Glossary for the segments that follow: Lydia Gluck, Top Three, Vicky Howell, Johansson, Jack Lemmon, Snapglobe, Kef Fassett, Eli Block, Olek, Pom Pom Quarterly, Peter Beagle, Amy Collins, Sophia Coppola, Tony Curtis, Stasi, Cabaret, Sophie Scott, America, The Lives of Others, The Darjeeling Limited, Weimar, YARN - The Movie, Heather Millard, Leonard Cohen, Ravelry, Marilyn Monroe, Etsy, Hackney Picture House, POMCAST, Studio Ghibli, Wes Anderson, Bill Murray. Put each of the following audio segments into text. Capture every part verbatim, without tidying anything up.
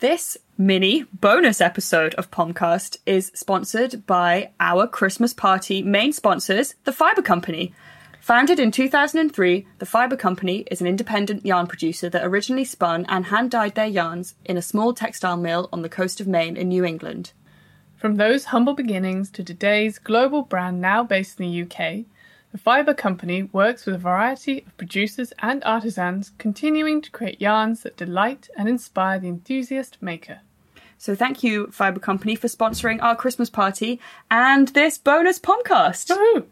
This mini bonus episode of POMCAST is sponsored by our Christmas party main sponsors, The Fibre Company. Founded in two thousand three, The Fibre Company is an independent yarn producer that originally spun and hand-dyed their yarns in a small textile mill on the coast of Maine in New England. From those humble beginnings to today's global brand now based in the U K, The Fibre Company works with a variety of producers and artisans, continuing to create yarns that delight and inspire the enthusiast maker. So thank you, Fibre Company, for sponsoring our Christmas party and this bonus podcast. Woohoo!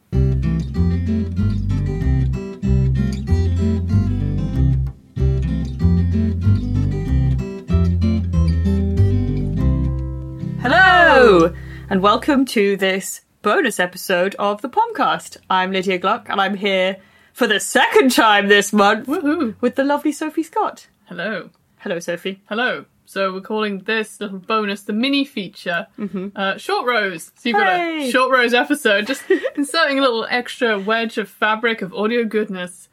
Hello! And welcome to this bonus episode of the POMCAST. I'm Lydia Gluck, and I'm here for the second time this month. Woohoo. With the lovely Sophie Scott. Hello. Hello, Sophie. Hello. So we're calling this little bonus the mini feature, mm-hmm. uh, Short Rows. So you've got hey. a Short Rows episode, just inserting a little extra wedge of fabric of audio goodness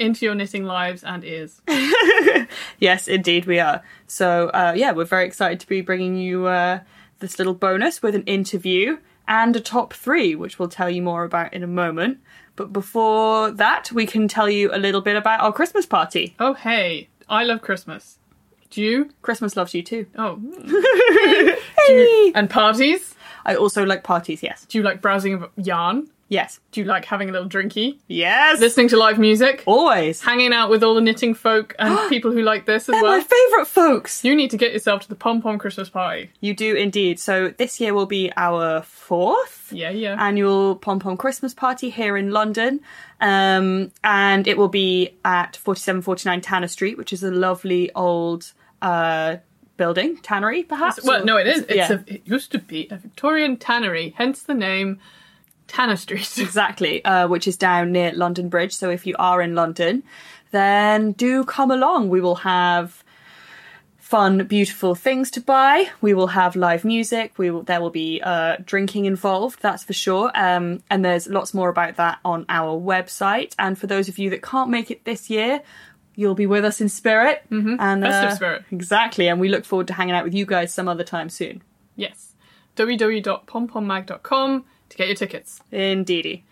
into your knitting lives and ears. Yes, indeed we are. So, uh, yeah, we're very excited to be bringing you uh, this little bonus with an interview and a top three, which we'll tell you more about in a moment. But before that, we can tell you a little bit about our Christmas party. Oh, hey. I love Christmas. Do you? Christmas loves you too. Oh. Hey. You... And parties? I also like parties, yes. Do you like browsing of yarn? Yes. Do you like having a little drinky? Yes. Listening to live music? Always. Hanging out with all the knitting folk and people who like this as They're well? They're my favourite folks! You need to get yourself to the Pom Pom Christmas party. You do indeed. So this year will be our fourth yeah, yeah. annual Pom Pom Christmas party here in London. Um, and it will be at forty-seven forty-nine Tanner Street, which is a lovely old... Uh, building tannery perhaps well no it is it's yeah. a, it used to be a Victorian tannery, hence the name Tanner Street. Exactly, uh, which is down near London Bridge. So if you are in London, then do come along. We will have fun, beautiful things to buy. We will have live music. We will, there will be uh, drinking involved, that's for sure. Um, and there's lots more about that on our website. And for those of you that can't make it this year, you'll be with us in spirit. Mm-hmm. and uh, Festive spirit. Exactly. And we look forward to hanging out with you guys some other time soon. Yes. w w w dot pom pom mag dot com to get your tickets. Indeedy.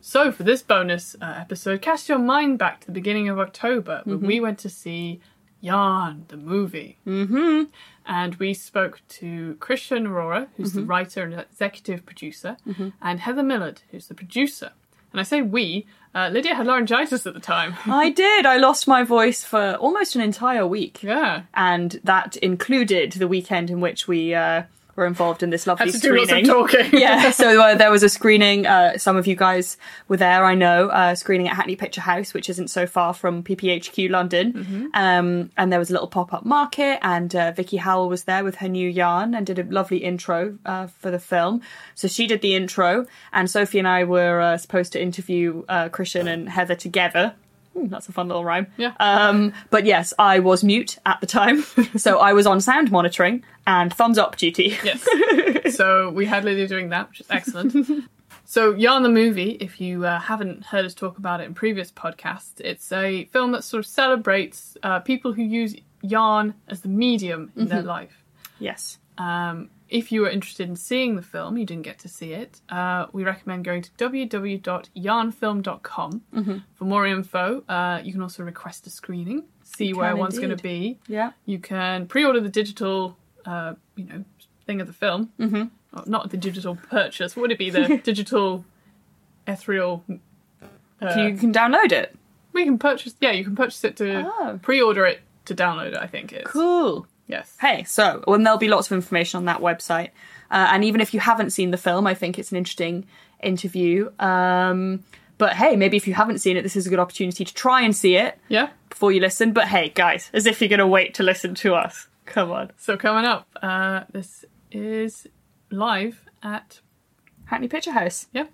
So for this bonus uh, episode, cast your mind back to the beginning of October when mm-hmm. we went to see Yarn, the movie. Mm-hmm. And we spoke to Krishan Arora, who's mm-hmm. the writer and executive producer, mm-hmm. and Heather Millard, who's the producer. And I say we, uh, Lydia had laryngitis at the time. I did. I lost my voice for almost an entire week. Yeah. And that included the weekend in which we uh, were involved in this lovely screening. Had to do lots of talking. Yeah, so uh, there was a screening. Uh, some of you guys were there, I know, uh, screening at Hackney Picture House, which isn't so far from P P H Q London. Mm-hmm. Um, and there was a little pop-up market, and uh, Vicky Howell was there with her new yarn and did a lovely intro uh, for the film. So she did the intro, and Sophie and I were uh, supposed to interview uh, Krishan and Heather together. Ooh, that's a fun little rhyme. Yeah. Um, but yes, I was mute at the time, so I was on sound monitoring and thumbs up duty. Yes. So we had Lydia doing that, which is excellent. So Yarn the movie, if you uh, haven't heard us talk about it in previous podcasts, it's a film that sort of celebrates uh, people who use yarn as the medium in mm-hmm. their life. Yes. Um, if you were interested in seeing the film, you didn't get to see it, uh, we recommend going to w w w dot yarn film dot com mm-hmm. for more info. Uh, you can also request a screening, see where indeed. One's going to be. Yeah. You can pre-order the digital uh, you know, thing of the film. Mm-hmm. Oh, not the digital purchase, what would it be? The digital ethereal... Uh, you can download it. We can purchase... Yeah, you can purchase it to... Oh. Pre-order it to download it, I think it is. Cool. Yes. Hey, so well, there'll be lots of information on that website. Uh, and even if you haven't seen the film, I think it's an interesting interview. Um, but hey, maybe if you haven't seen it, this is a good opportunity to try and see it yeah. before you listen. But hey, guys, as if you're going to wait to listen to us. Come on. So coming up, uh, this is live at Hackney Picture House. Yeah.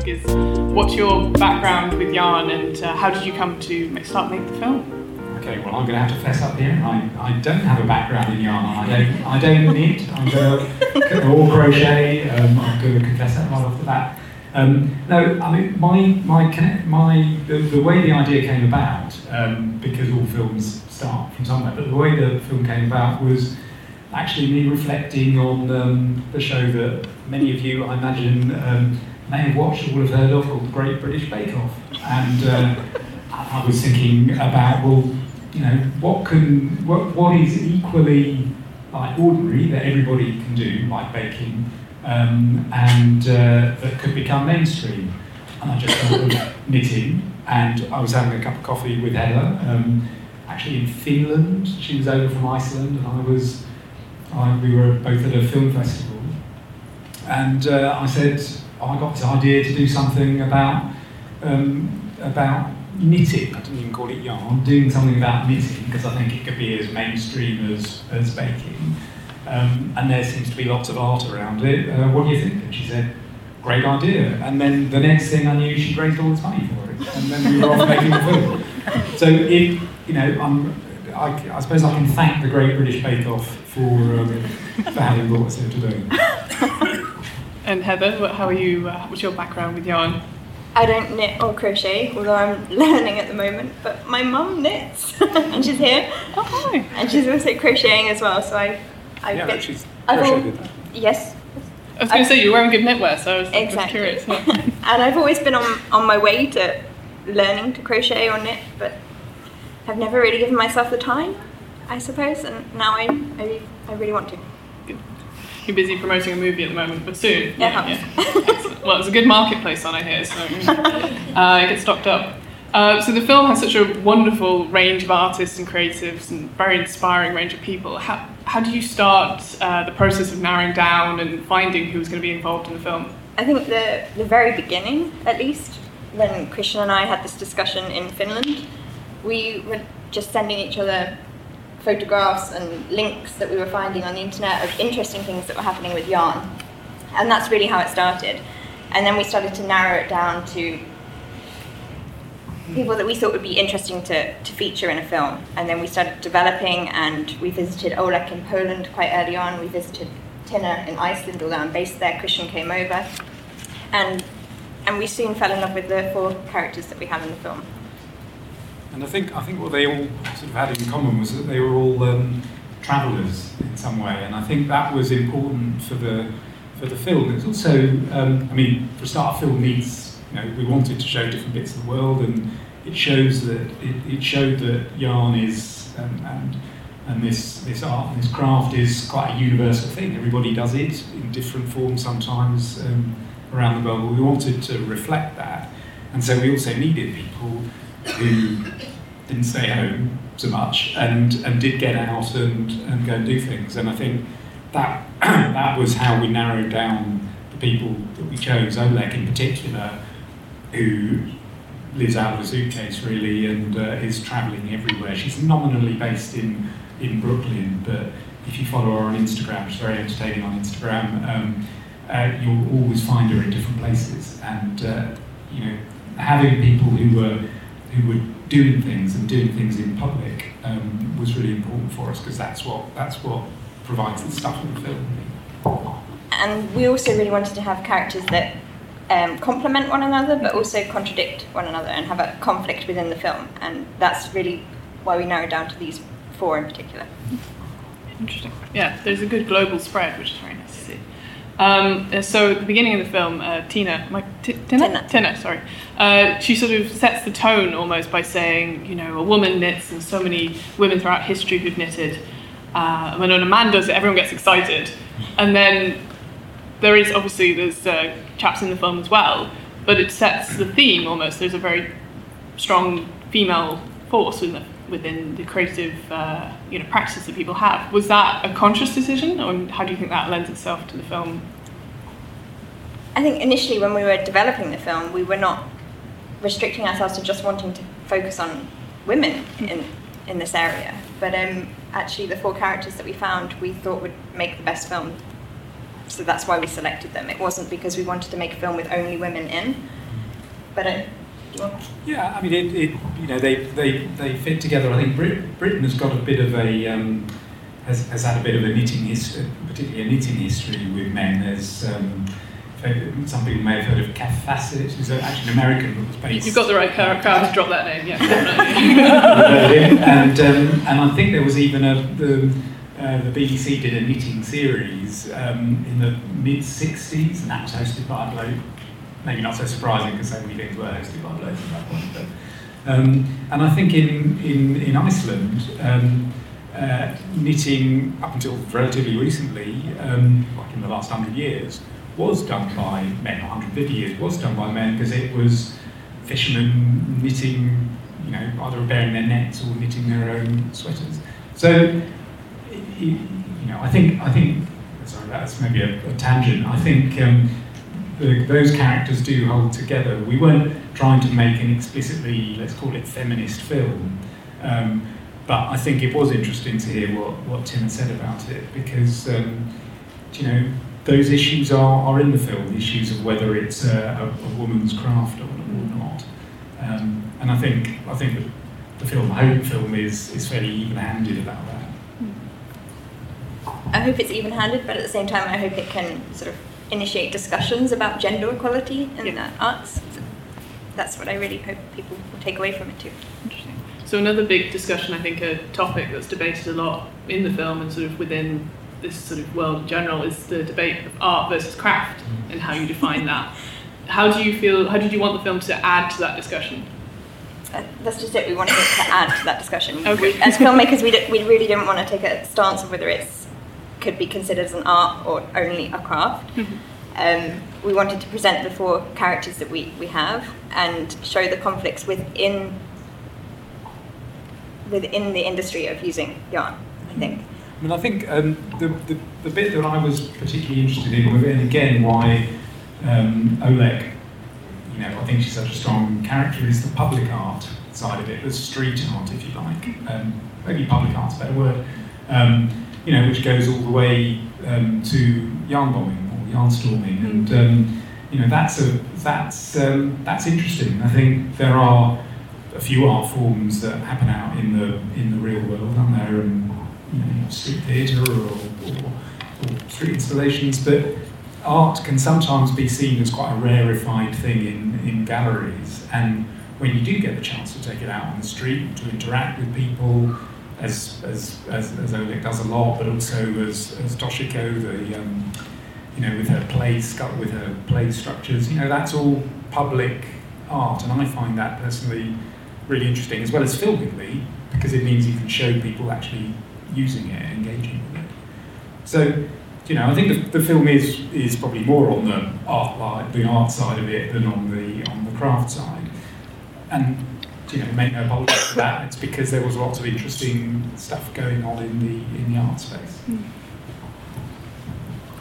ask is, what's your background with yarn, and uh, how did you come to start making the film? Okay, well, I'm going to have to fess up here. I, I don't have a background in yarn. I don't, I don't knit. I'm going to all crochet. Um, I'm going to confess that right off the bat. Um, no, I mean, my my my the, the way the idea came about, um, because all films start from somewhere, but the way the film came about was actually me reflecting on um, the show that many of you, I imagine, um, may have watched or would have heard of, called The Great British Bake Off. And uh, I was thinking about, well, you know, what can, what, what is equally like ordinary that everybody can do, like baking, um, and uh, that could become mainstream. And I just thought of knitting, and I was having a cup of coffee with Heather, um, actually in Finland. She was over from Iceland, and I was, I, we were both at a film festival. And uh, I said, oh, I got this idea to do something about, um, about knitting. I didn't even call it yarn. Doing something about knitting, because I think it could be as mainstream as, as baking. Um, and there seems to be lots of art around it. Uh, what do you think? And she said, great idea. And then the next thing I knew, she'd raised all this money for it. And then we were off making the film. So it, you know, I'm, I, I suppose I can thank the Great British Bake Off for, um, for having brought us here today. And Heather, how are you? Uh, what's your background with yarn? I don't knit or crochet, although I'm learning at the moment, but my mum knits, and she's here. Oh, hi. And she's also crocheting as well, so I... I yeah, but she's crocheted that. Yes. I was going to say, you're wearing good knitwear, so I was, exactly. I was curious. Yeah. And I've always been on, on my way to learning to crochet or knit, but I've never really given myself the time, I suppose, and now I, I, I really want to. Good. You're busy promoting a movie at the moment, but soon. Yeah, yeah, yeah. Well, it's a good marketplace on, I hear, so uh, it gets stocked up. Uh, so the film has such a wonderful range of artists and creatives and very inspiring range of people. How, how do you start uh, the process of narrowing down and finding who's going to be involved in the film? I think the, the very beginning, at least, when Krishan and I had this discussion in Finland, we were just sending each other photographs and links that we were finding on the internet of interesting things that were happening with yarn. And that's really how it started. And then we started to narrow it down to people that we thought would be interesting to, to feature in a film. And then we started developing, and we visited Olek in Poland quite early on. We visited Tina in Iceland, although I'm based there. Krishan came over. And, and we soon fell in love with the four characters that we have in the film. And I think I think what they all sort of had in common was that they were all um, travellers in some way, and I think that was important for the for the film. It's also, um, I mean, for a start, a film needs, you know, we wanted to show different bits of the world, and it shows that it, it showed that yarn is um, and and this this art and this craft is quite a universal thing. Everybody does it in different forms sometimes um, around the world. But we wanted to reflect that, and so we also needed people who didn't stay home so much and, and did get out and, and go and do things. And I think that that was how we narrowed down the people that we chose. Olek in particular, who lives out of a suitcase really and uh, is travelling everywhere. She's nominally based in, in Brooklyn, but if you follow her on Instagram, she's very entertaining on Instagram, um, uh, you'll always find her in different places. And uh, you know, having people who were who were doing things and doing things in public um, was really important for us, because that's what that's what provides the stuff in the film. And we also really wanted to have characters that um, complement one another but also contradict one another and have a conflict within the film, and that's really why we narrowed down to these four in particular. Interesting. Yeah, there's a good global spread, which is very nice to see. Um, so at the beginning of the film, uh, Tina, my, t- Tina? Tina, Tina, sorry, uh, she sort of sets the tone almost by saying, you know, a woman knits, and so many women throughout history who've knitted. Uh, when a man does it, everyone gets excited. And then there is obviously there's uh, chaps in the film as well, but it sets the theme almost. There's a very strong female force within the, within the creative, uh, you know, practice that people have. Was that a conscious decision, or how do you think that lends itself to the film? I think initially when we were developing the film, we were not restricting ourselves to just wanting to focus on women in in this area. But um, actually the four characters that we found, we thought would make the best film. So that's why we selected them. It wasn't because we wanted to make a film with only women in. But it, well, yeah, I mean, it, it, you know, they they they fit together. I think Brit, Britain has got a bit of a um, has has had a bit of a knitting history, particularly a knitting history with men. There's um, some people may have heard of Kef Fassett, who's actually an American, but was based. You've got the right car, car to drop that name, yeah. Definitely. and um, and I think there was even a the. Uh, the B B C did a knitting series um, in the mid sixties, and that was hosted by a bloke. Maybe not so surprising because so many things were hosted by blokes at that point. But, um, and I think in in, in Iceland, um, uh, knitting up until relatively recently, um, like in the last hundred years, was done by men. one hundred fifty years was done by men because it was fishermen knitting, you know, either repairing their nets or knitting their own sweaters. So. You know, I think I think sorry, that's maybe a, a tangent. I think um, the, those characters do hold together. We weren't trying to make an explicitly, let's call it, feminist film, um, but I think it was interesting to hear what what Tim had said about it because um, you know those issues are, are in the film. The issues of whether it's a, a, a woman's craft or, or not, um, and I think I think the, the film, I hope the film is is fairly even-handed about that. I hope it's even-handed, but at the same time, I hope it can sort of initiate discussions about gender equality in yeah. the arts. That's what I really hope people will take away from it too. Interesting. So another big discussion, I think, a topic that's debated a lot in the film and sort of within this sort of world in general is the debate of art versus craft and how you define that. How do you feel? How did you want the film to add to that discussion? Uh, that's just it. We wanted it to add to that discussion. Okay. We, as filmmakers, we d- we really didn't want to take a stance on whether it's could be considered as an art or only a craft. Mm-hmm. Um, we wanted to present the four characters that we, we have and show the conflicts within within the industry of using yarn, I think. I mean, I think um, the, the the bit that I was particularly interested in, and again why um, Olek, you know, I think she's such a strong character, is the public art side of it, the street art, if you like. Um, maybe public art's a better word. Um, You know, which goes all the way um, to yarn bombing or yarn storming, and um, you know that's a that's um, that's interesting. I think there are a few art forms that happen out in the in the real world, aren't there? And you know, street theatre or, or, or street installations, but art can sometimes be seen as quite a rarefied thing in, in galleries. And when you do get the chance to take it out on the street to interact with people. As as as, as Olek does a lot, but also as, as Toshiko, the um, you know, with her play with her play structures, you know, that's all public art, and I find that personally really interesting, as well as filmically, because it means you can show people actually using it, engaging with it. So, you know, I think the, the film is is probably more on the art the art side of it than on the on the craft side, and. You know, make no apologies for that. It's because there was lots of interesting stuff going on in the in the art space.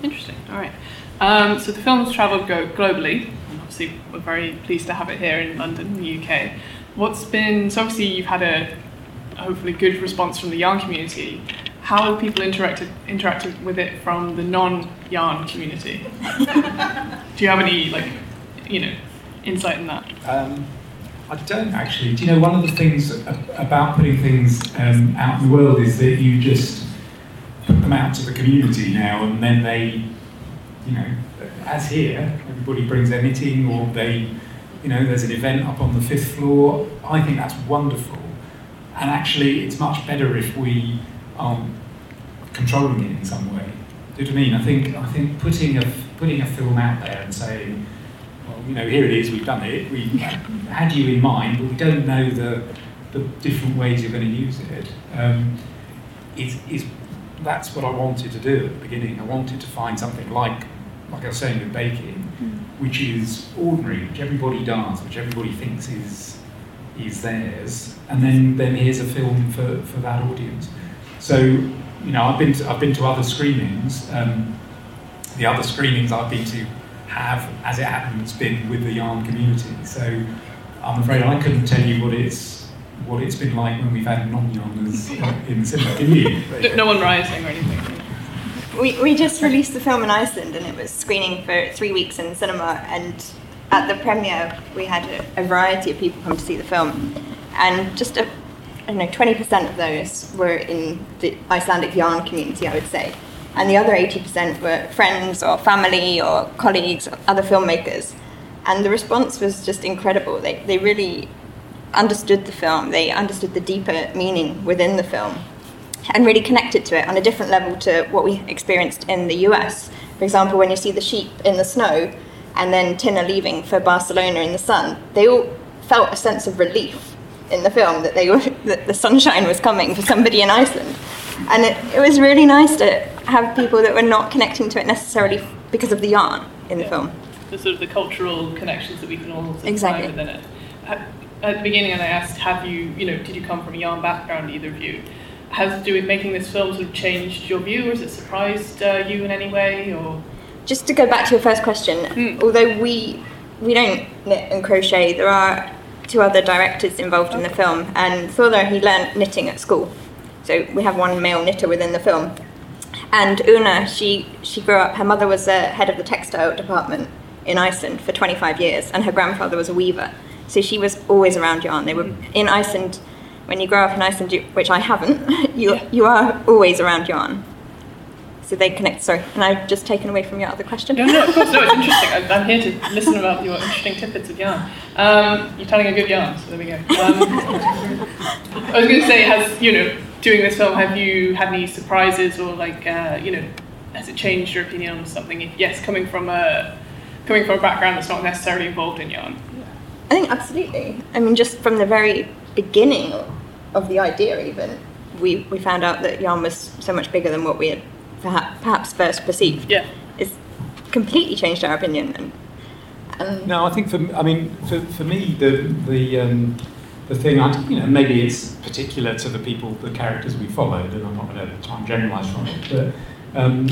Interesting. All right. Um, so the film's travelled go- globally, and obviously we're very pleased to have it here in London, the U K. What's been so obviously you've had a hopefully good response from the yarn community. How have people interacted interacted with it from the non-yarn community? Do you have any like you know insight in that? Um, I don't actually. Do you know, one of the things about putting things um, out in the world is that you just put them out to the community now, and then they, you know, as here, everybody brings their knitting, or they, you know, there's an event up on the fifth floor. I think that's wonderful. And actually, it's much better if we are controlling it in some way. Do you know what I mean? I think, I think putting a, putting a film out there and saying, you know, here it is, we've done it, we had you in mind, but we don't know the the different ways you're going to use it. Um, it's, it's, that's what I wanted to do at the beginning. I wanted to find something like, like I was saying with baking, mm. which is ordinary, which everybody does, which everybody thinks is is theirs, and then, then here's a film for, for that audience. So, you know, I've been to, I've been to other screenings. Um, the other screenings I've been to have, as it happens, been with the yarn community. So I'm afraid I couldn't tell you what it's what it's been like when we've had non-yarners in the cinema. Can you? No, no one rioting or anything. We we just released the film in Iceland, and it was screening for three weeks in the cinema. And at the premiere, we had a, a variety of people come to see the film, and just a, I don't know, twenty percent of those were in the Icelandic yarn community, I would say, and the other eighty percent were friends or family or colleagues or other filmmakers. And the response was just incredible. They they really understood the film. They understood the deeper meaning within the film, and really connected to it on a different level to what we experienced in the U S. For example, when you see the sheep in the snow and then Tina leaving for Barcelona in the sun, they all felt a sense of relief in the film that they were, that the sunshine was coming for somebody in Iceland. And it, it was really nice to have people that were not connecting to it necessarily because of the yarn in the yeah. film. The sort of the cultural connections that we can all exactly. find within it. At the beginning, and I asked, have you, you know, did you come from a yarn background, either of you? Has doing making this film sort of changed your view, or has it surprised uh, you in any way? Or just to go back to your first question, mm. although we we don't knit and crochet, there are two other directors involved okay. in the film, and Thorler, he learned knitting at school, so we have one male knitter within the film. And Una, she she grew up. Her mother was the head of the textile department in Iceland for twenty-five years, and her grandfather was a weaver, so she was always around yarn. They were in Iceland. When you grow up in Iceland, you, which I haven't, you yeah. you are always around yarn. So they connect. Sorry, and I've just taken away from your other question. No, no, of course, no, it's interesting. I'm, I'm here to listen about your interesting tidbits of yarn. Um, you're telling a good yarn, so there we go. Um, I was going to say, has, you know, doing this film, have you had any surprises, or like, uh, you know, has it changed your opinion on something? If, yes, coming from a coming from a background that's not necessarily involved in yarn. Yeah. I think absolutely. I mean, just from the very beginning of the idea, even we we found out that yarn was so much bigger than what we had perhaps, perhaps first perceived. Yeah, it's completely changed our opinion. And, and no, I think for I mean for, for me the the um, the thing I you know maybe it's particular to the people the characters we followed, and I'm not going to try and generalise from it, but um,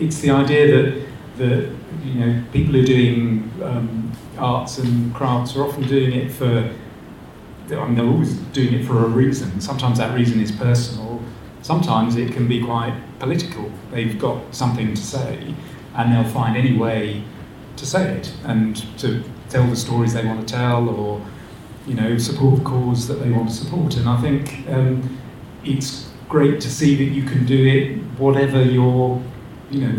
it's the idea that that you know people who are doing um, arts and crafts are often doing it for. I mean, they're always doing it for a reason. Sometimes that reason is personal. Sometimes it can be quite political. They've got something to say, and they'll find any way to say it and to tell the stories they want to tell, or you know, support the cause that they want to support. And I think um, it's great to see that you can do it, whatever your, you know,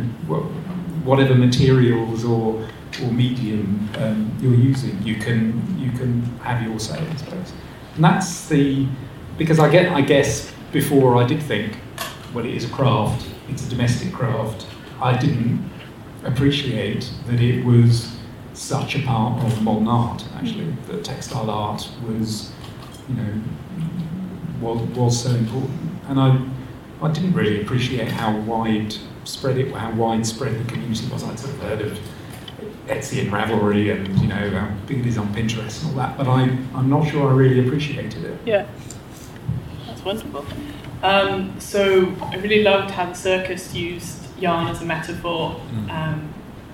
whatever materials or. or medium um, you're using, you can you can have your say, I suppose. And that's the, because I get I guess before I did think, well, it is a craft, it's a domestic craft. I didn't appreciate that it was such a part of modern art, actually, that textile art was, you know, was, was so important. And I I didn't really appreciate how wide spread it how widespread the community was. I'd sort of heard of Etsy and Ravelry, and you know how big it is on Pinterest and all that, but I, I'm not sure I really appreciated it. Yeah, that's wonderful. Um, so I really loved how the circus used yarn as a metaphor, mm. um,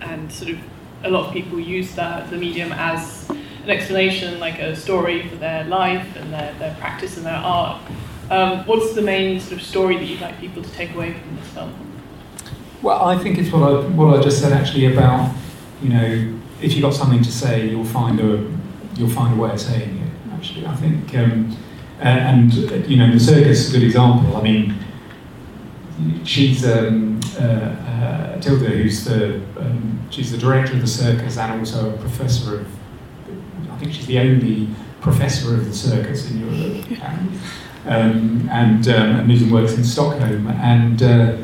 and sort of a lot of people use that the medium as an explanation, like a story for their life and their, their practice and their art. Um, what's the main sort of story that you'd like people to take away from this film? Well, I think it's what I what I just said actually about. You know, if you've got something to say, you'll find a you'll find a way of saying it. Actually, I think, um, and, and you know, the circus is a good example. I mean, she's um, uh, uh, Tilda, who's the um, she's the director of the circus and also a professor of. I think she's the only professor of the circus in Europe, um, and um, and works in Stockholm and. Uh,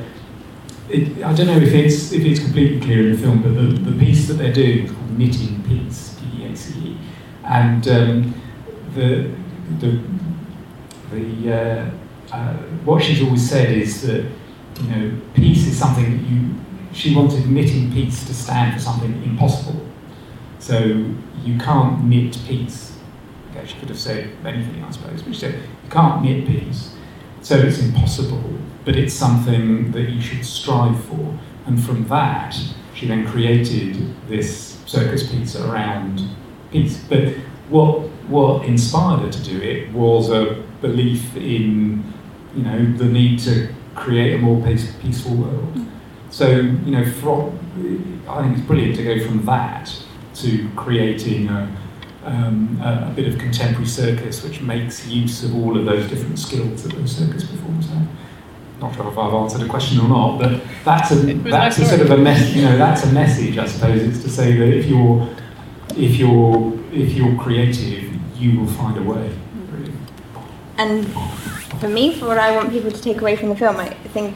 It, I don't know if it's if it's completely clear in the film, but the, the piece that they're doing is called Knitting Piece, P E A C E, and um, the the the uh, uh, what she's always said is that you know peace is something that you she wanted knitting peace to stand for something impossible, so you can't knit peace. Okay, she could have said anything, I suppose, but she said you can't knit peace, so it's impossible. But it's something that you should strive for. And from that, she then created this circus piece around peace. But what what inspired her to do it was a belief in, you know, the need to create a more peaceful world. So, you know, from, I think it's brilliant to go from that to creating a, um, a, a bit of contemporary circus, which makes use of all of those different skills that those circus performers have. Not sure if I've answered a question or not, but that's a that's a sort of a message. You know, that's a message, I suppose. It's to say that if you're if you're if you're creative, you will find a way. Really. And for me, for what I want people to take away from the film, I think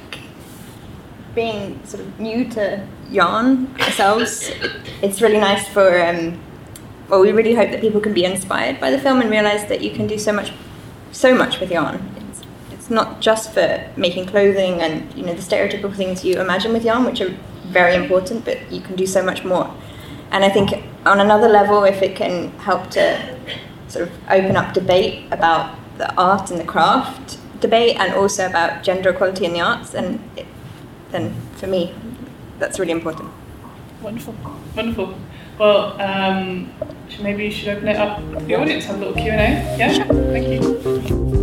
being sort of new to yarn ourselves, it's really nice for. Um, well, we really hope that people can be inspired by the film and realise that you can do so much, so much with yarn. Not just for making clothing and, you know, the stereotypical things you imagine with yarn, which are very important, but you can do so much more. And I think on another level, if it can help to sort of open up debate about the art and the craft debate, and also about gender equality in the arts, and it, then for me, that's really important. Wonderful, wonderful. Well, um, maybe you should open it up to the audience, have a little Q and A. Yeah, sure. Thank you.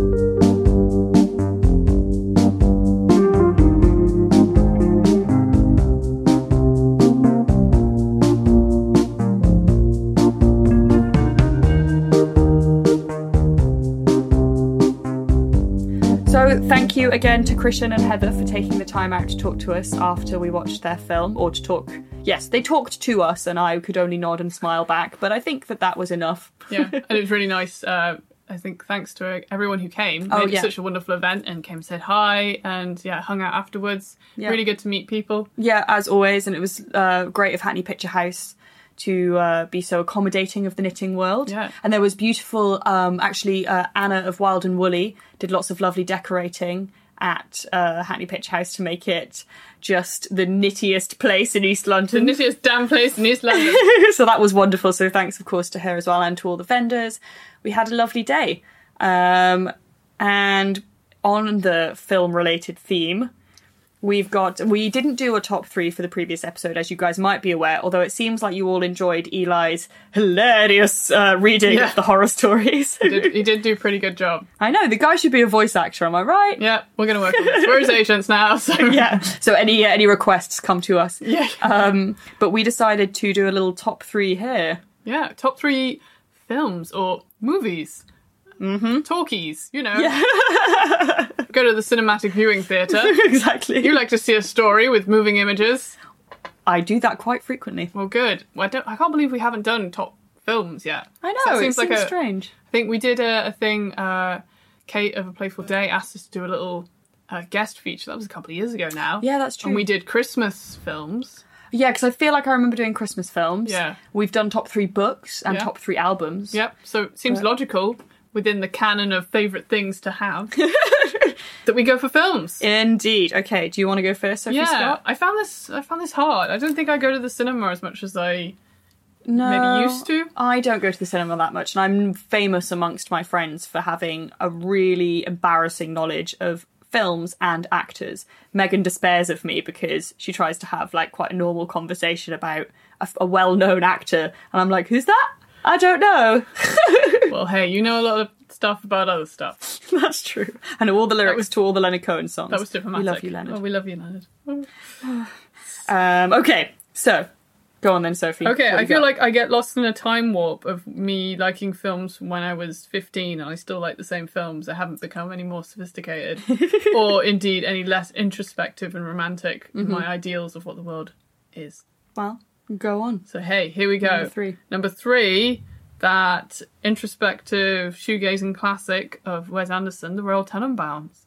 Thank you again to Krishan and Heather for taking the time out to talk to us after we watched their film, or to talk. Yes, they talked to us, and I could only nod and smile back, but I think that that was enough. Yeah, and it was really nice. Uh, I think thanks to everyone who came. Oh, made yeah. such a wonderful event, and came and said hi, and yeah, hung out afterwards. Yeah. Really good to meet people. Yeah, as always, and it was uh, great of Hackney Picture House to uh, be so accommodating of the knitting world. Yeah. And there was beautiful, um, actually, uh, Anna of Wild and Woolly did lots of lovely decorating at uh, Hackney Picture House to make it just the knittiest place in East London. The knittiest damn place in East London. So that was wonderful. So thanks, of course, to her as well, and to all the vendors. We had a lovely day. Um, and on the film-related theme, We've got, we didn't do a top three for the previous episode, as you guys might be aware, although it seems like you all enjoyed Eli's hilarious uh, reading yeah. of the horror stories. he, did, he did do a pretty good job. I know, the guy should be a voice actor, am I right? Yeah, we're going to work on this. We're his agents now. So. Yeah, so any uh, any requests come to us. Yeah. Um, but we decided to do a little top three here. Yeah, top three films or movies. Mm-hmm. Talkies, you know. Yeah. Go to the cinematic viewing theatre. Exactly. You like to see a story with moving images. I do that quite frequently. Well, good. Well, I don't. I can't believe we haven't done top films yet. I know. So it seems, it seems like a, strange. I think we did a, a thing. Uh, Kate of A Playful Day asked us to do a little uh, guest feature. That was a couple of years ago now. Yeah, that's true. And we did Christmas films. Yeah, because I feel like I remember doing Christmas films. Yeah. We've done top three books and yeah. top three albums. Yep. So it seems but... logical. Within the canon of favourite things to have, that we go for films. Indeed. Okay, do you want to go first, Sophie yeah, Scott? I found this I found this hard. I don't think I go to the cinema as much as I no, maybe used to. I don't go to the cinema that much, and I'm famous amongst my friends for having a really embarrassing knowledge of films and actors. Megan despairs of me because she tries to have like quite a normal conversation about a, a well-known actor, and I'm like, who's that? I don't know. Well, hey, you know a lot of stuff about other stuff. That's true. I know all the lyrics was, to all the Leonard Cohen songs. That was diplomatic. We love you, Leonard. Oh, we love you, Leonard. Oh. um, okay, so go on then, Sophie. Okay, I feel got? like I get lost in a time warp of me liking films from when I was fifteen, and I still like the same films. I haven't become any more sophisticated or indeed any less introspective and romantic mm-hmm. in my ideals of what the world is. Well... Go on. So, hey, here we go. Number three. Number three, that introspective shoegazing classic of Wes Anderson, The Royal Tenenbaums.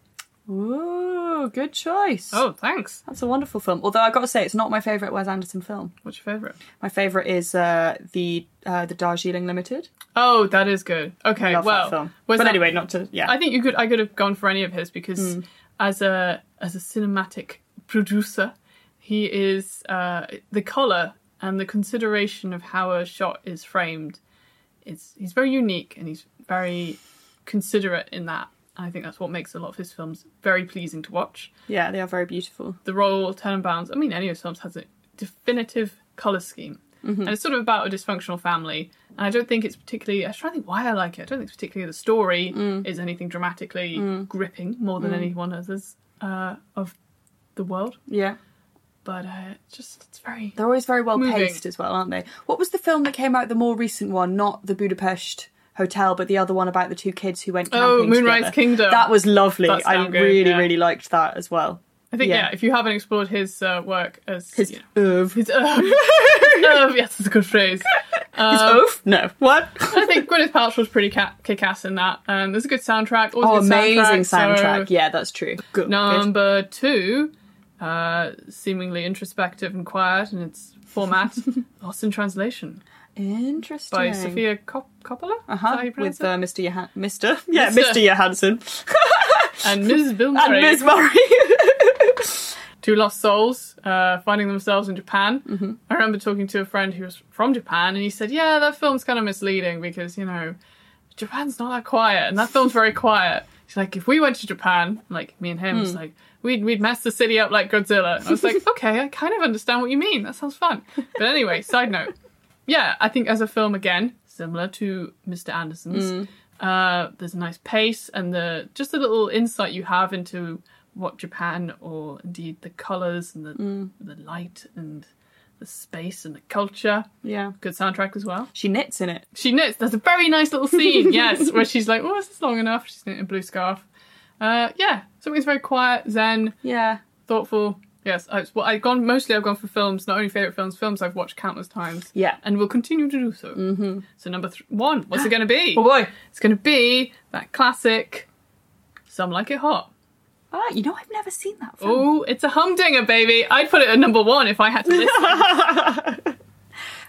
Ooh, good choice. Oh, thanks. That's a wonderful film. Although I've got to say, it's not my favourite Wes Anderson film. What's your favourite? My favourite is uh, the uh, the Darjeeling Limited. Oh, that is good. Okay, love well, that film. But that, anyway, not to. Yeah, I think you could. I could have gone for any of his because mm. as a as a cinematic producer, he is uh, the colour. And the consideration of how a shot is framed, it's he's very unique and he's very considerate in that. And I think that's what makes a lot of his films very pleasing to watch. Yeah, they are very beautiful. The Royal Tenenbaums, I mean, any of his films has a definitive colour scheme. Mm-hmm. And it's sort of about a dysfunctional family. And I don't think it's particularly... I was trying to think why I like it. I don't think it's particularly the story mm. is anything dramatically mm. gripping more than mm. anyone others uh, of the world. Yeah. but uh, just it's very they're always very well moving. Paced as well, aren't they? What was the film that came out, the more recent one, not the Budapest Hotel, but the other one about the two kids who went camping? Oh, Moonrise together. Kingdom. That was lovely. That's I good, really, yeah. really liked that as well. I think, yeah, yeah if you haven't explored his uh, work as... His you know, oeuvre. His oeuvre. His oeuvre, yes, that's a good phrase. Um, his oeuvre? No. What? I think Gwyneth Paltrow's pretty ca- kick-ass in that. Um, there's a good soundtrack. Oh, good amazing soundtrack. soundtrack. So yeah, that's true. Good. Number two, uh, seemingly introspective and quiet in its format, Lost in Translation. Interesting. By Sophia Cop- Coppola? Uh-huh. With uh, Mr. Johan- Mr. Yeah, Mr. Mr. Johansson. And Miz Bill Murray. And Miz Murray. Two lost souls uh, finding themselves in Japan. Mm-hmm. I remember talking to a friend who was from Japan, and he said, yeah, that film's kind of misleading because, you know, Japan's not that quiet, and that film's very quiet. She's like, if we went to Japan, like me and him, mm. it's like, we'd, we'd mess the city up like Godzilla. And I was like, okay, I kind of understand what you mean. That sounds fun. But anyway, side note. Yeah, I think as a film, again, similar to Mister Anderson's, mm. uh, there's a nice pace and the just a little insight you have into what Japan, or indeed the colours and the mm. the light and the space and the culture. Yeah. Good soundtrack as well. She knits in it. She knits. There's a very nice little scene, yes, where she's like, oh, is this long enough? She's knitting a blue scarf. Uh, yeah, something's very quiet, zen. Yeah. Thoughtful. Yes, I, well, I've gone, mostly I've gone for films, not only favourite films, films I've watched countless times. Yeah. And will continue to do so. Mm-hmm. So number th- one, what's it going to be? Oh boy. It's going to be that classic, Some Like It Hot. Ah, you know, I've never seen that film. Oh, it's a humdinger, baby. I'd put it at number one if I had to listen.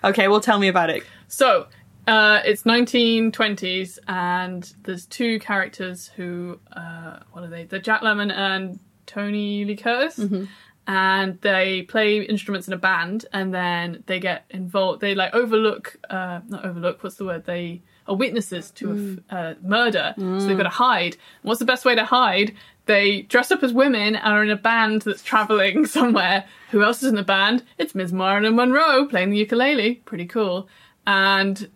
Okay, well, tell me about it. So, uh, it's nineteen twenties and there's two characters who, uh, what are they? They're Jack Lemmon and Tony Curtis. Mm-hmm. And they play instruments in a band, and then they get involved. They like overlook, uh, not overlook. What's the word? They are witnesses to mm. a uh, murder, mm. so they've got to hide. And what's the best way to hide? They dress up as women and are in a band that's traveling somewhere. Who else is in the band? It's Miz Marilyn Monroe playing the ukulele. Pretty cool. And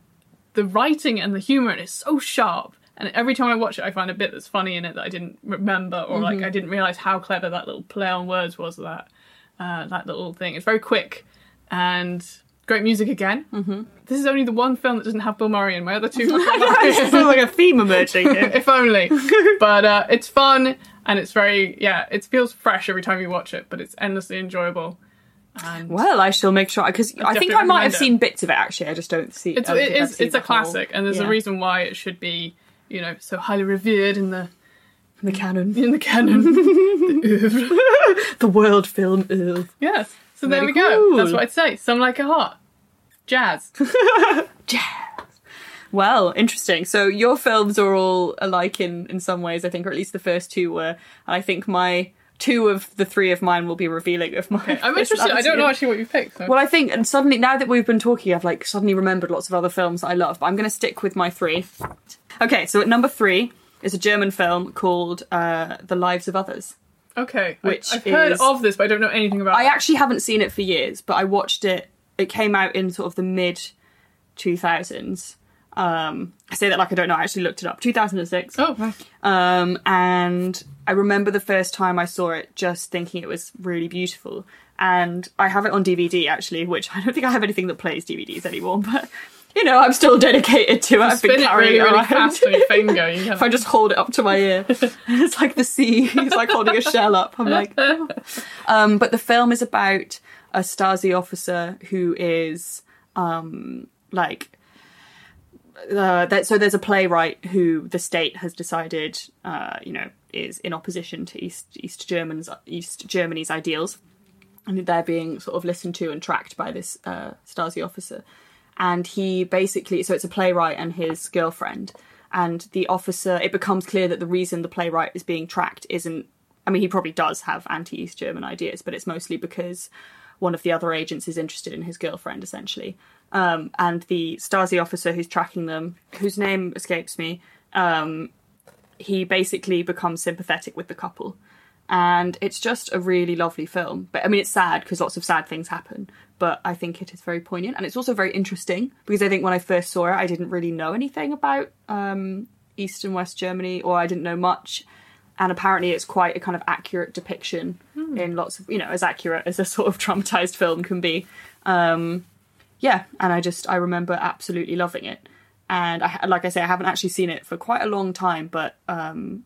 the writing and the humour is so sharp. And every time I watch it, I find a bit that's funny in it that I didn't remember, or mm-hmm. like I didn't realise how clever that little play on words was, that uh, that little thing. It's very quick and great music again. Mm-hmm. This is only the one film that doesn't have Bill Murray in. My other two films It feels like a theme emerging here. If only. But uh, it's fun and it's very, yeah, it feels fresh every time you watch it, but it's endlessly enjoyable. And well, I shall make sure, because I think I might have it. seen bits of it, actually. I just don't see it's, I don't it. Is, it's a classic whole, and there's yeah. a reason why it should be, you know, so highly revered in the... In the canon. In the canon. the, the world film oeuvre. Yes. So there we go. Cool. That's what I'd say. Some Like It Hot. Jazz. Jazz. Well, interesting. So your films are all alike in, in some ways, I think, or at least the first two were. And I think my... Two of the three of mine will be revealing of mine. Okay. I'm interested. I don't know actually what you picked. So. Well, I think, and suddenly, now that we've been talking, I've like suddenly remembered lots of other films that I love, but I'm going to stick with my three. Okay, so at number three is a German film called uh, The Lives of Others. Okay. Which I've is, heard of this, but I don't know anything about it. I that. actually haven't seen it for years, but I watched it. It came out in sort of the mid two thousands. Um, I say that like I don't know, I actually looked it up. two thousand six. Oh, right. Um, and I remember the first time I saw it just thinking it was really beautiful. And I have it on D V D, actually, which I don't think I have anything that plays D V Ds anymore, but, you know, I'm still dedicated to it. I've been carrying it really, really fast on your finger. You if I just hold it up to my ear, it's like the sea. It's like holding a shell up. I'm like, oh. Um, but the film is about a Stasi officer who is, um, like... Uh, that, so there's a playwright who the state has decided, uh, you know, is in opposition to East East Germans, East Germany's ideals, and they're being sort of listened to and tracked by this uh, Stasi officer. And he basically, so it's a playwright and his girlfriend, and the officer. It becomes clear that the reason the playwright is being tracked isn't. I mean, he probably does have anti-East German ideas, but it's mostly because one of the other agents is interested in his girlfriend, essentially. Um, and the Stasi officer who's tracking them, whose name escapes me, um, he basically becomes sympathetic with the couple. And it's just a really lovely film. But I mean, it's sad because lots of sad things happen. But I think it is very poignant. And it's also very interesting because I think when I first saw it, I didn't really know anything about um, East and West Germany, or I didn't know much. And apparently it's quite a kind of accurate depiction hmm. in lots of, you know, as accurate as a sort of traumatized film can be. Um, yeah, and I just, I remember absolutely loving it. And I, like I say, I haven't actually seen it for quite a long time, but um,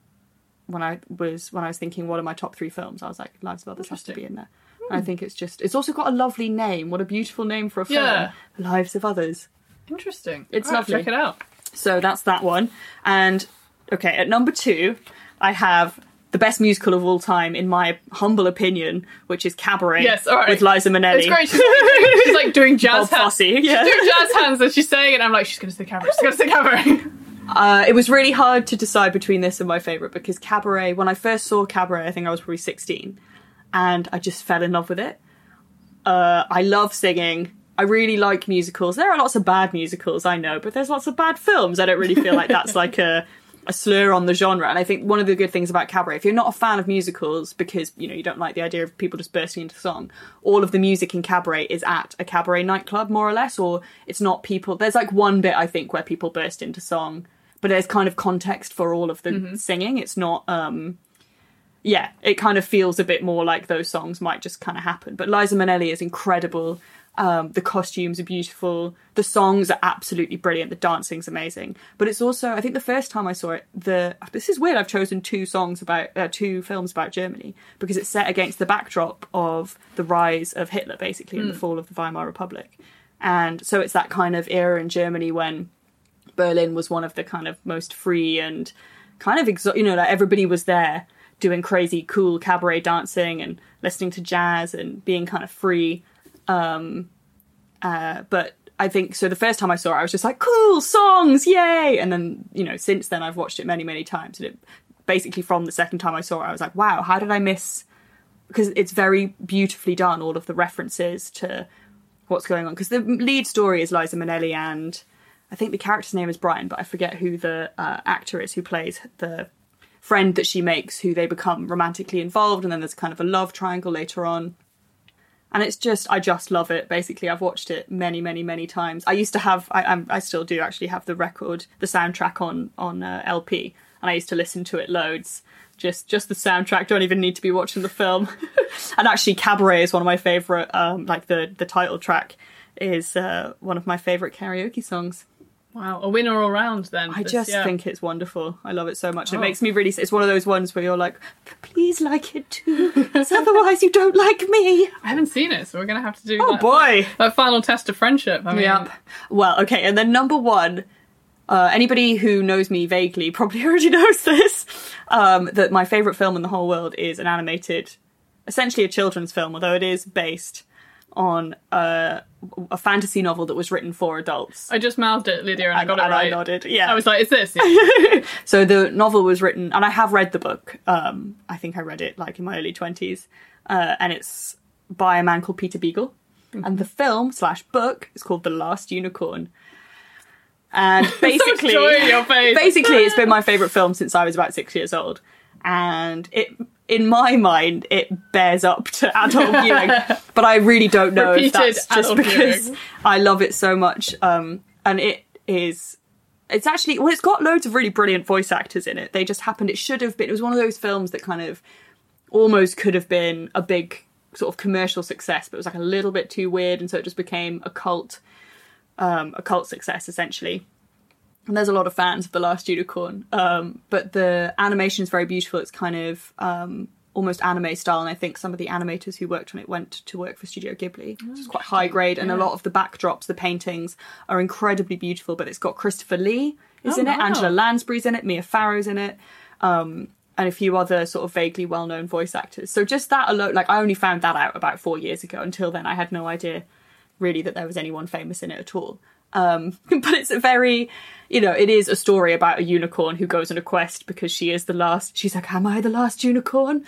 when I was when I was thinking, what are my top three films? I was like, Lives of Others has to be in there. Hmm. And I think it's just, it's also got a lovely name. What a beautiful name for a film. Yeah. Lives of Others. Interesting. It's lovely. Check it out. So that's that one. And, okay, at number two... I have the best musical of all time, in my humble opinion, which is Cabaret yes, all right. with Liza Minnelli. It's great. She's, she's, she's like doing jazz hands. Yeah. She's doing jazz hands and she's saying it. And I'm like, she's going to say Cabaret. She's going to say Cabaret. Uh, it was really hard to decide between this and my favourite, because Cabaret, when I first saw Cabaret, I think I was probably sixteen. And I just fell in love with it. Uh, I love singing. I really like musicals. There are lots of bad musicals, I know, but there's lots of bad films. I don't really feel like that's like a... a slur on the genre. And I think one of the good things about Cabaret, if you're not a fan of musicals because, you know, you don't like the idea of people just bursting into song, all of the music in Cabaret is at a cabaret nightclub, more or less, or it's not people... There's, like, one bit, I think, where people burst into song, but there's kind of context for all of the mm-hmm. singing. It's not... um Yeah, it kind of feels a bit more like those songs might just kind of happen. But Liza Minnelli is incredible. Um, the costumes are beautiful. The songs are absolutely brilliant. The dancing's amazing. But it's also, I think the first time I saw it, the this is weird, I've chosen two songs about, uh, two films about Germany, because it's set against the backdrop of the rise of Hitler, basically, mm. and the fall of the Weimar Republic. And so it's that kind of era in Germany when Berlin was one of the kind of most free and kind of, exo- you know, like everybody was there doing crazy, cool cabaret dancing and listening to jazz and being kind of free. Um, uh, but I think, so the first time I saw it, I was just like, cool songs, yay! And then, you know, since then I've watched it many, many times. And it basically, from the second time I saw it, I was like, wow, how did I miss? Because it's very beautifully done, all of the references to what's going on. Because the lead story is Liza Minnelli, and I think the character's name is Brian, but I forget who the uh, actor is who plays the friend that she makes, who they become romantically involved. And then there's kind of a love triangle later on. And it's just, I just love it, basically. I've watched it many, many, many times. I used to have, I I'm, I still do actually have the record, the soundtrack on on uh, L P. And I used to listen to it loads. Just just the soundtrack, don't even need to be watching the film. And actually Cabaret is one of my favourite, um, like the, the title track is uh, one of my favourite karaoke songs. Wow, a winner all round then. I this, just yeah. think it's wonderful. I love it so much. Oh. It makes me really... It's one of those ones where you're like, please like it too, because otherwise you don't like me. I haven't seen it, so we're going to have to do oh, that. Oh, boy! That final test of friendship. I mean, yep. Well, okay, and then number one, uh, anybody who knows me vaguely probably already knows this, um, that my favourite film in the whole world is an animated, essentially a children's film, although it is based... on a, a fantasy novel that was written for adults. I just mouthed it, Lydia, and, and I got it and right. And I nodded, yeah. I was like, is this? Yeah. So the novel was written, and I have read the book. Um, I think I read it, like, in my early twenties. Uh, and it's by a man called Peter Beagle. Mm-hmm. And the film slash book is called The Last Unicorn. And basically... so much joy in your face. Basically, it's been my favourite film since I was about six years old. And it... in my mind, it bears up to adult viewing, but I really don't know Repeated if that's just because viewing. I love it so much. Um, and it is, it's actually, well, it's got loads of really brilliant voice actors in it. They just happened, it should have been, it was one of those films that kind of almost could have been a big sort of commercial success, but it was like a little bit too weird. And so it just became a cult, um, a cult success, essentially. And there's a lot of fans of The Last Unicorn. Um, but the animation is very beautiful. It's kind of um, almost anime style. And I think some of the animators who worked on it went to work for Studio Ghibli, which is quite high grade. And yeah. a lot of the backdrops, the paintings, are incredibly beautiful. But it's got Christopher Lee is oh, in wow. it, Angela Lansbury's in it, Mia Farrow's in it, um, and a few other sort of vaguely well-known voice actors. So just that alone, like I only found that out about four years ago. Until then, I had no idea really that there was anyone famous in it at all. Um, but it's a very, you know, it is a story about a unicorn who goes on a quest because she is the last. She's like, am I the last unicorn?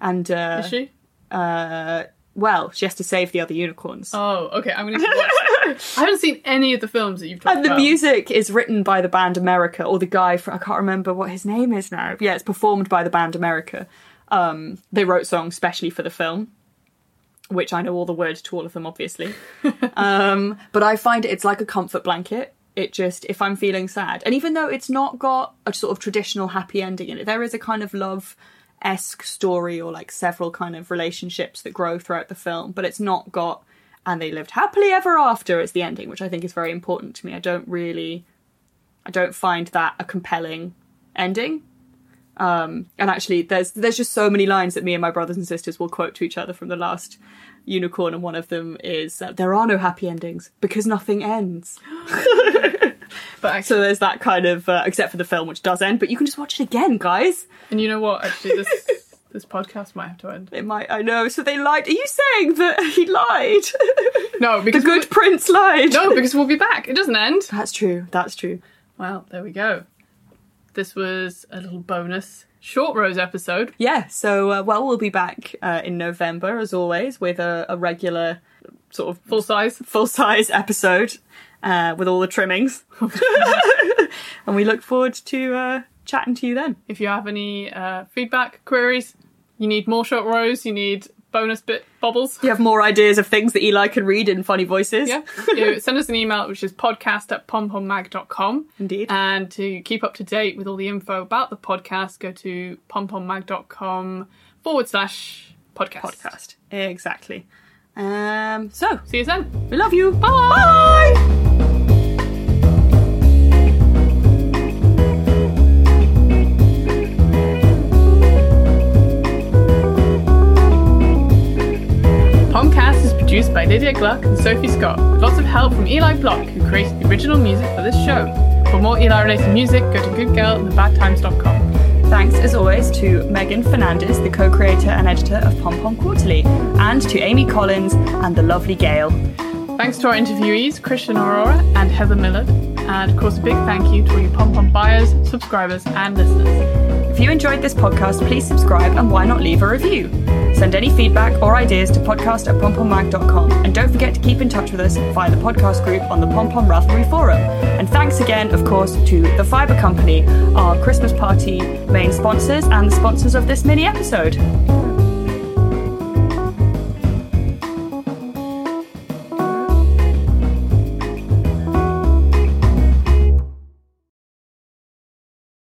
And uh, is she? Uh, well, she has to save the other unicorns. Oh, okay. I'm going to watch that. I haven't seen any of the films that you've talked about. And the music is written by the band America, or the guy from, I can't remember what his name is now. Yeah, it's performed by the band America. Um, they wrote songs specially for the film, which I know all the words to all of them, obviously. um, but I find it's like a comfort blanket It just, if I'm feeling sad, and even though it's not got a sort of traditional happy ending in it, there is a kind of love-esque story or like several kind of relationships that grow throughout the film, but it's not got, and they lived happily ever after as the ending, which I think is very important to me. I don't really, I don't find that a compelling ending. Um, and actually, there's there's just so many lines that me and my brothers and sisters will quote to each other from The Last Unicorn, and one of them is, uh, there are no happy endings because nothing ends. But actually, so there's that kind of, uh, except for the film, which does end, but you can just watch it again, guys. And you know what? Actually, this this podcast might have to end. It might, I know. So they lied. Are you saying that he lied? No, because... the good we'll... prince lied. No, because we'll be back. It doesn't end. That's true. That's true. Well, there we go. This was a little bonus Short Rose episode. Yeah, so, uh, well, we'll be back uh, in November, as always, with a, a regular sort of full-size full-size episode uh, with all the trimmings. And we look forward to uh, chatting to you then. If you have any uh, feedback, queries, you need more Short Rose, you need bonus bit bubbles. You have more ideas of things that Eli can read in funny voices. Yeah, you send us an email, which is podcast at pom pom mag dot com. Indeed. And to keep up to date with all the info about the podcast, go to pom pom mag dot com forward slash podcast. Podcast. Exactly. Um, so, see you then. We love you. Bye. Bye. POMCAST is produced by Lydia Gluck and Sophie Scott, with lots of help from Eli Block, who created the original music for this show. For more Eli-related music, go to good girl and the bad times dot com. Thanks, as always, to Megan Fernandez, the co-creator and editor of Pom Pom Quarterly, and to Amy Collins and the lovely Gail. Thanks to our interviewees, Krishan Arora and Heather Millard. And, of course, a big thank you to all your Pom Pom buyers, subscribers and listeners. If you enjoyed this podcast, please subscribe and why not leave a review? Send any feedback or ideas to podcast at pom pom mag dot com, and don't forget to keep in touch with us via the podcast group on the Pom Pom Ravelry forum. And thanks again, of course, to The Fibre Company, our Christmas party main sponsors and the sponsors of this mini episode.